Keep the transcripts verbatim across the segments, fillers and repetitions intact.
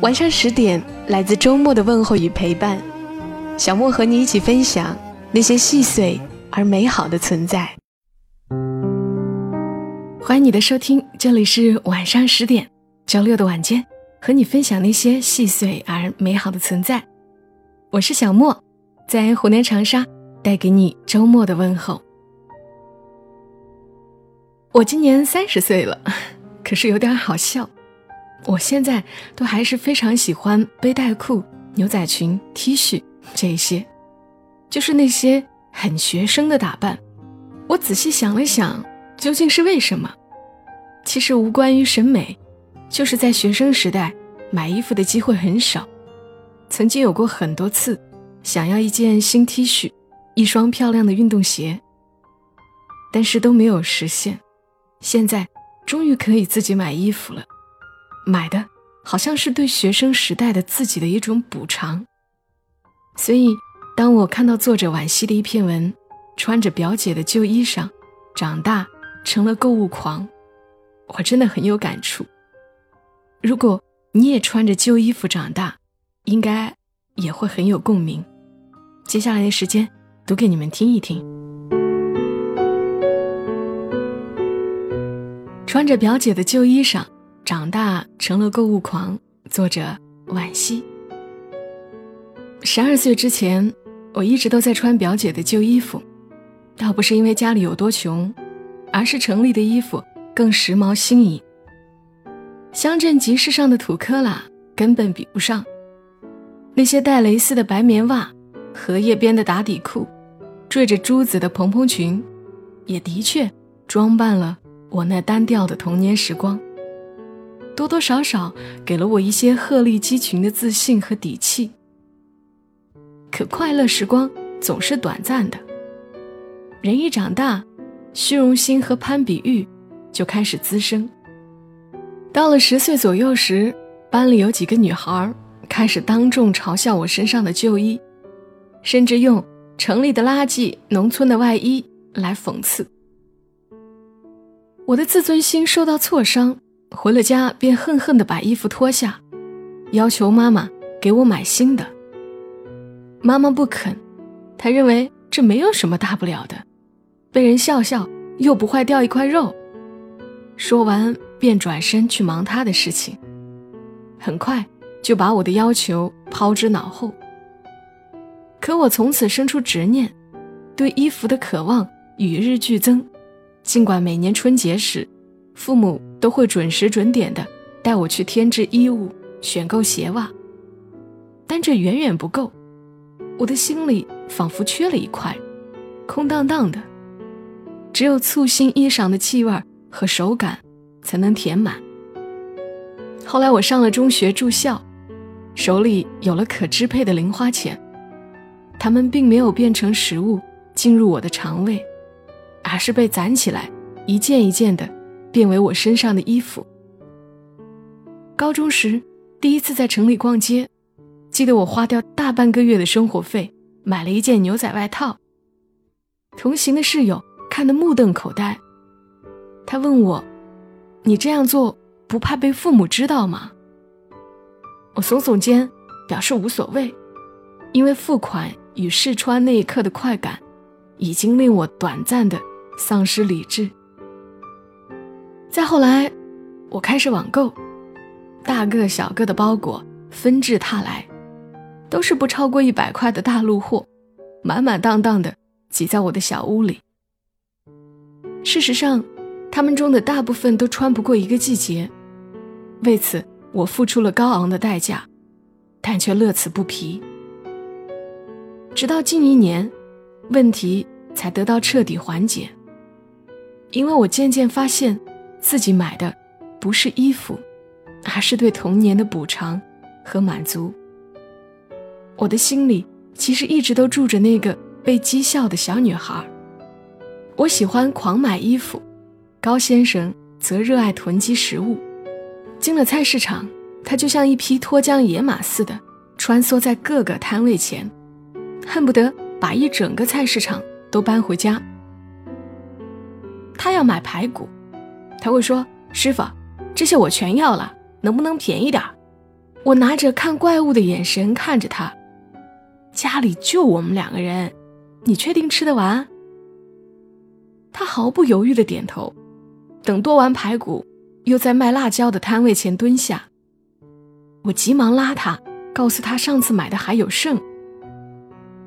晚上十点，来自周末的问候与陪伴，小莫和你一起分享那些细碎而美好的存在。欢迎你的收听，这里是晚上十点，周六的晚间，和你分享那些细碎而美好的存在。我是小莫，在湖南长沙带给你周末的问候。我今年三十岁了，可是有点好笑。我现在都还是非常喜欢背带裤、牛仔裙、T 恤这些，就是那些很学生的打扮。我仔细想了想，究竟是为什么？其实无关于审美，就是在学生时代买衣服的机会很少，曾经有过很多次想要一件新 T 恤，一双漂亮的运动鞋，但是都没有实现。现在终于可以自己买衣服了，买的好像是对学生时代的自己的一种补偿。所以当我看到作者惋惜的一篇文，穿着表姐的旧衣裳长大成了购物狂，我真的很有感触。如果你也穿着旧衣服长大，应该也会很有共鸣。接下来的时间读给你们听一听。穿着表姐的旧衣裳长大成了购物狂，作者惋惜。十二岁之前，我一直都在穿表姐的旧衣服，倒不是因为家里有多穷，而是城里的衣服更时髦新颖。乡镇集市上的土坷垃根本比不上，那些带蕾丝的白棉袜、荷叶边的打底裤、缀着珠子的蓬蓬裙，也的确装扮了我那单调的童年时光，多多少少给了我一些鹤立鸡群的自信和底气。可快乐时光总是短暂的，人一长大，虚荣心和攀比欲就开始滋生。到了十岁左右时，班里有几个女孩开始当众嘲笑我身上的旧衣，甚至用城里的垃圾、农村的外衣来讽刺我的自尊心受到挫伤。回了家便恨恨地把衣服脱下，要求妈妈给我买新的。妈妈不肯，她认为这没有什么大不了的，被人笑笑又不坏掉一块肉。说完便转身去忙她的事情，很快就把我的要求抛之脑后。可我从此生出执念，对衣服的渴望与日俱增，尽管每年春节时父母都会准时准点地带我去添置衣物、选购鞋袜，但这远远不够。我的心里仿佛缺了一块，空荡荡的，只有簇新衣裳的气味和手感才能填满。后来我上了中学住校，手里有了可支配的零花钱，它们并没有变成食物进入我的肠胃，而是被攒起来一件一件的变为我身上的衣服。高中时第一次在城里逛街，记得我花掉大半个月的生活费买了一件牛仔外套，同行的室友看得目瞪口呆，他问我：“你这样做不怕被父母知道吗？”我耸耸肩表示无所谓，因为付款与试穿那一刻的快感已经令我短暂的丧失理智。再后来我开始网购，大个小个的包裹纷至沓来，都是不超过一百块的大陆货，满满当当的挤在我的小屋里。事实上他们中的大部分都穿不过一个季节，为此我付出了高昂的代价，但却乐此不疲。直到近一年，问题才得到彻底缓解，因为我渐渐发现自己买的不是衣服，而是对童年的补偿和满足。我的心里其实一直都住着那个被讥笑的小女孩。我喜欢狂买衣服，高先生则热爱囤积食物。进了菜市场，他就像一匹脱缰野马似的穿梭在各个摊位前，恨不得把一整个菜市场都搬回家。他要买排骨，他会说，师傅，这些我全要了，能不能便宜点？我拿着看怪物的眼神看着他，家里就我们两个人，你确定吃得完？他毫不犹豫地点头，等剁完排骨又在卖辣椒的摊位前蹲下。我急忙拉他，告诉他上次买的还有剩。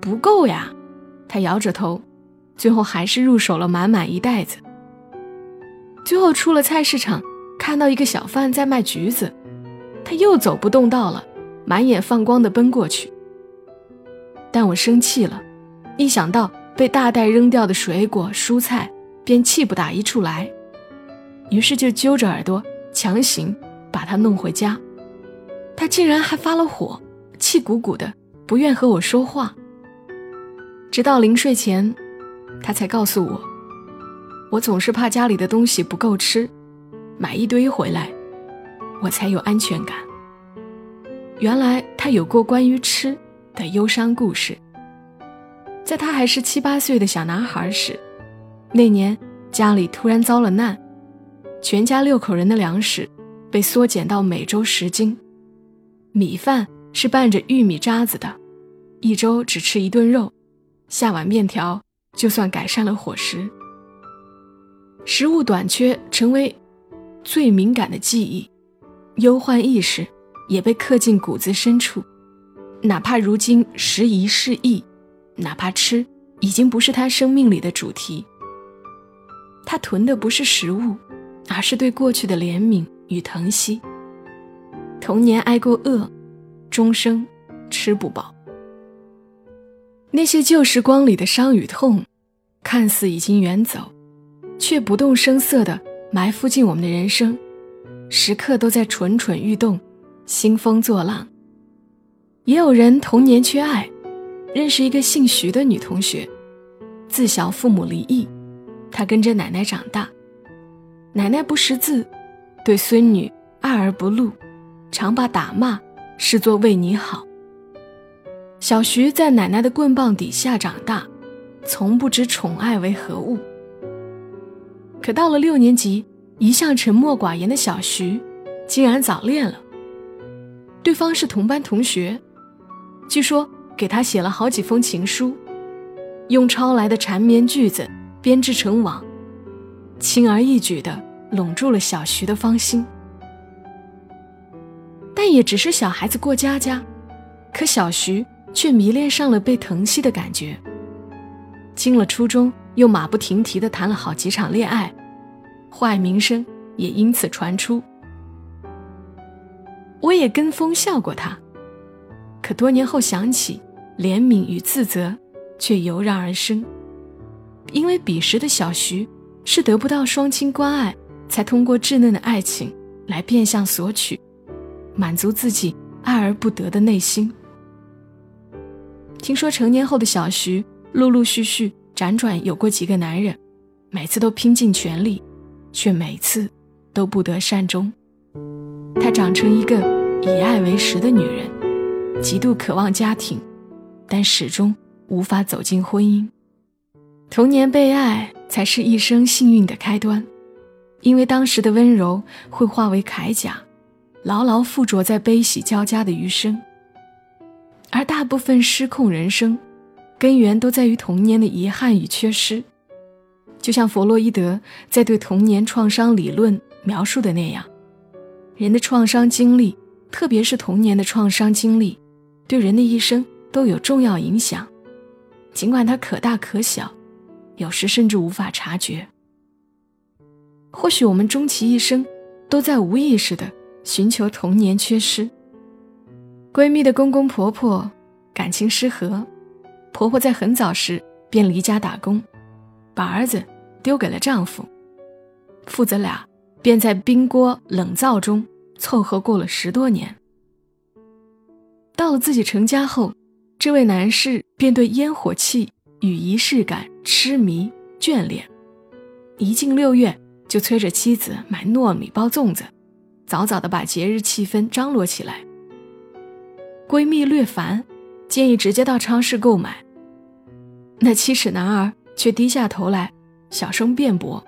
不够呀，他摇着头，最后还是入手了满满一袋子。最后出了菜市场，看到一个小贩在卖橘子，他又走不动道了，满眼放光地奔过去。但我生气了，一想到被大袋扔掉的水果蔬菜，便气不打一处来，于是就揪着耳朵强行把他弄回家。他竟然还发了火，气鼓鼓的不愿和我说话，直到临睡前他才告诉我，我总是怕家里的东西不够吃，买一堆回来我才有安全感。原来他有过关于吃的忧伤故事。在他还是七八岁的小男孩时，那年家里突然遭了难，全家六口人的粮食被缩减到每周十斤，米饭是拌着玉米渣子的，一周只吃一顿肉，下碗面条就算改善了伙食。食物短缺成为最敏感的记忆，忧患意识也被刻进骨子深处。哪怕如今时移世易，哪怕吃已经不是他生命里的主题，他囤的不是食物，而是对过去的怜悯与疼惜。童年挨过饿，终生吃不饱。那些旧时光里的伤与痛，看似已经远走，却不动声色地埋伏进我们的人生，时刻都在蠢蠢欲动，兴风作浪。也有人童年缺爱，认识一个姓徐的女同学，自小父母离异，她跟着奶奶长大。奶奶不识字，对孙女爱而不露，常把打骂视作为你好。小徐在奶奶的棍棒底下长大，从不知宠爱为何物。可到了六年级，一向沉默寡言的小徐竟然早恋了，对方是同班同学，据说给他写了好几封情书，用抄来的缠绵句子编织成网，轻而易举地笼住了小徐的芳心。但也只是小孩子过家家，可小徐却迷恋上了被疼惜的感觉。进了初中，又马不停蹄地谈了好几场恋爱，坏名声也因此传出。我也跟风笑过他，可多年后想起，怜悯与自责却油然而生。因为彼时的小徐是得不到双亲关爱，才通过稚嫩的爱情来变相索取，满足自己爱而不得的内心。听说成年后的小徐陆陆续续辗转有过几个男人，每次都拼尽全力，却每次都不得善终。她长成一个以爱为食的女人，极度渴望家庭，但始终无法走进婚姻。童年被爱才是一生幸运的开端，因为当时的温柔会化为铠甲，牢牢附着在悲喜交加的余生。而大部分失控人生，根源都在于童年的遗憾与缺失。就像弗洛伊德在对童年创伤理论描述的那样，人的创伤经历，特别是童年的创伤经历，对人的一生都有重要影响，尽管它可大可小，有时甚至无法察觉。或许我们终其一生都在无意识地寻求童年缺失。闺蜜的公公婆婆感情失和，婆婆在很早时便离家打工，把儿子丢给了丈夫，父子俩便在冰锅冷灶中凑合过了十多年。到了自己成家后，这位男士便对烟火气与仪式感痴迷眷恋，一近六月就催着妻子买糯米包粽子，早早地把节日气氛张罗起来。闺蜜略烦，建议直接到超市购买，那七尺男儿却低下头来小声辩驳，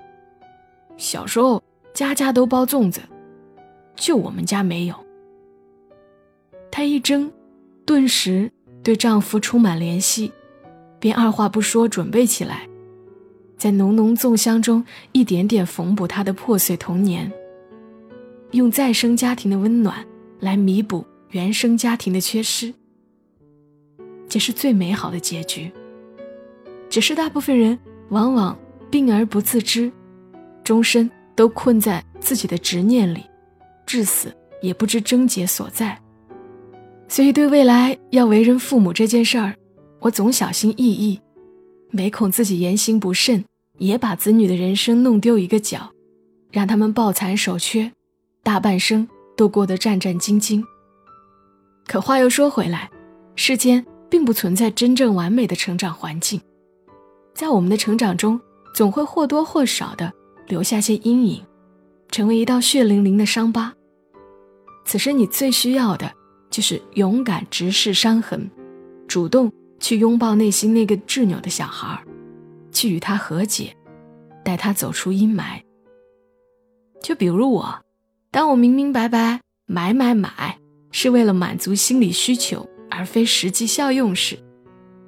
小时候家家都包粽子，就我们家没有。她一怔，顿时对丈夫充满怜惜，便二话不说准备起来，在浓浓粽香中一点点缝补她的破碎童年，用再生家庭的温暖来弥补原生家庭的缺失，这是最美好的结局。只是大部分人往往病而不自知，终身都困在自己的执念里，至死也不知症结所在。所以对未来要为人父母这件事儿，我总小心翼翼，每恐自己言行不慎，也把子女的人生弄丢一个角，让他们抱残守缺，大半生都过得战战兢兢。可话又说回来，世间并不存在真正完美的成长环境，在我们的成长中，总会或多或少的留下些阴影，成为一道血淋淋的伤疤。此时你最需要的就是勇敢直视伤痕，主动去拥抱内心那个执拗的小孩，去与他和解，带他走出阴霾。就比如我，当我明明白白买买买是为了满足心理需求而非实际效用时，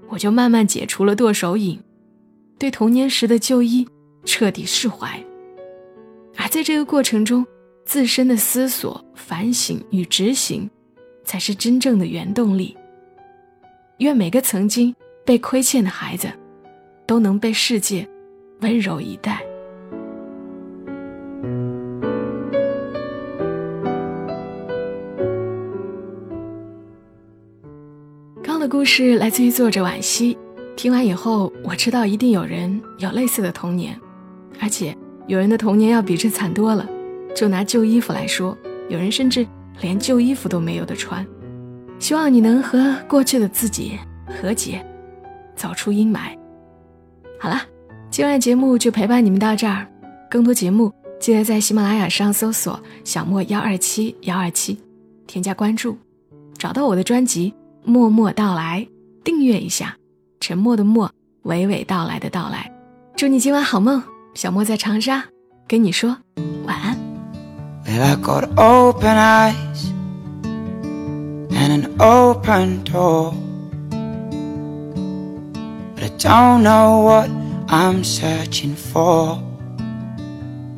我就慢慢解除了剁手瘾，对童年时的旧衣彻底释怀。而在这个过程中，自身的思索、反省与执行才是真正的原动力。愿每个曾经被亏欠的孩子都能被世界温柔以待。刚的故事来自于作者惋惜，听完以后我知道一定有人有类似的童年，而且有人的童年要比这惨多了。就拿旧衣服来说，有人甚至连旧衣服都没有得穿。希望你能和过去的自己和解，走出阴霾。好了，今晚的节目就陪伴你们到这儿。更多节目记得在喜马拉雅上搜索小莫一二七一二七，添加关注，找到我的专辑默默到来，订阅一下。沉默的默，娓娓道来的到来。祝你今晚好梦，小莫在长沙跟你说晚安。 Well, I got open eyes and an open door, but I don't know what I'm searching for.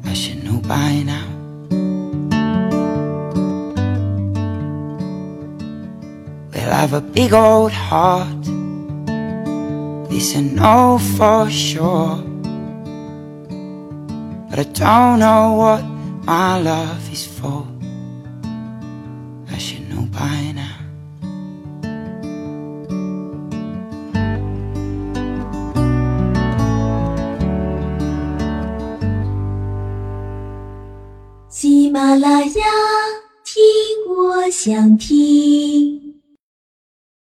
I should know by now. Well, I've a big old heart, this I know for sure, but I don't know what my love is for. I should know by now.喜马拉雅，听我想听。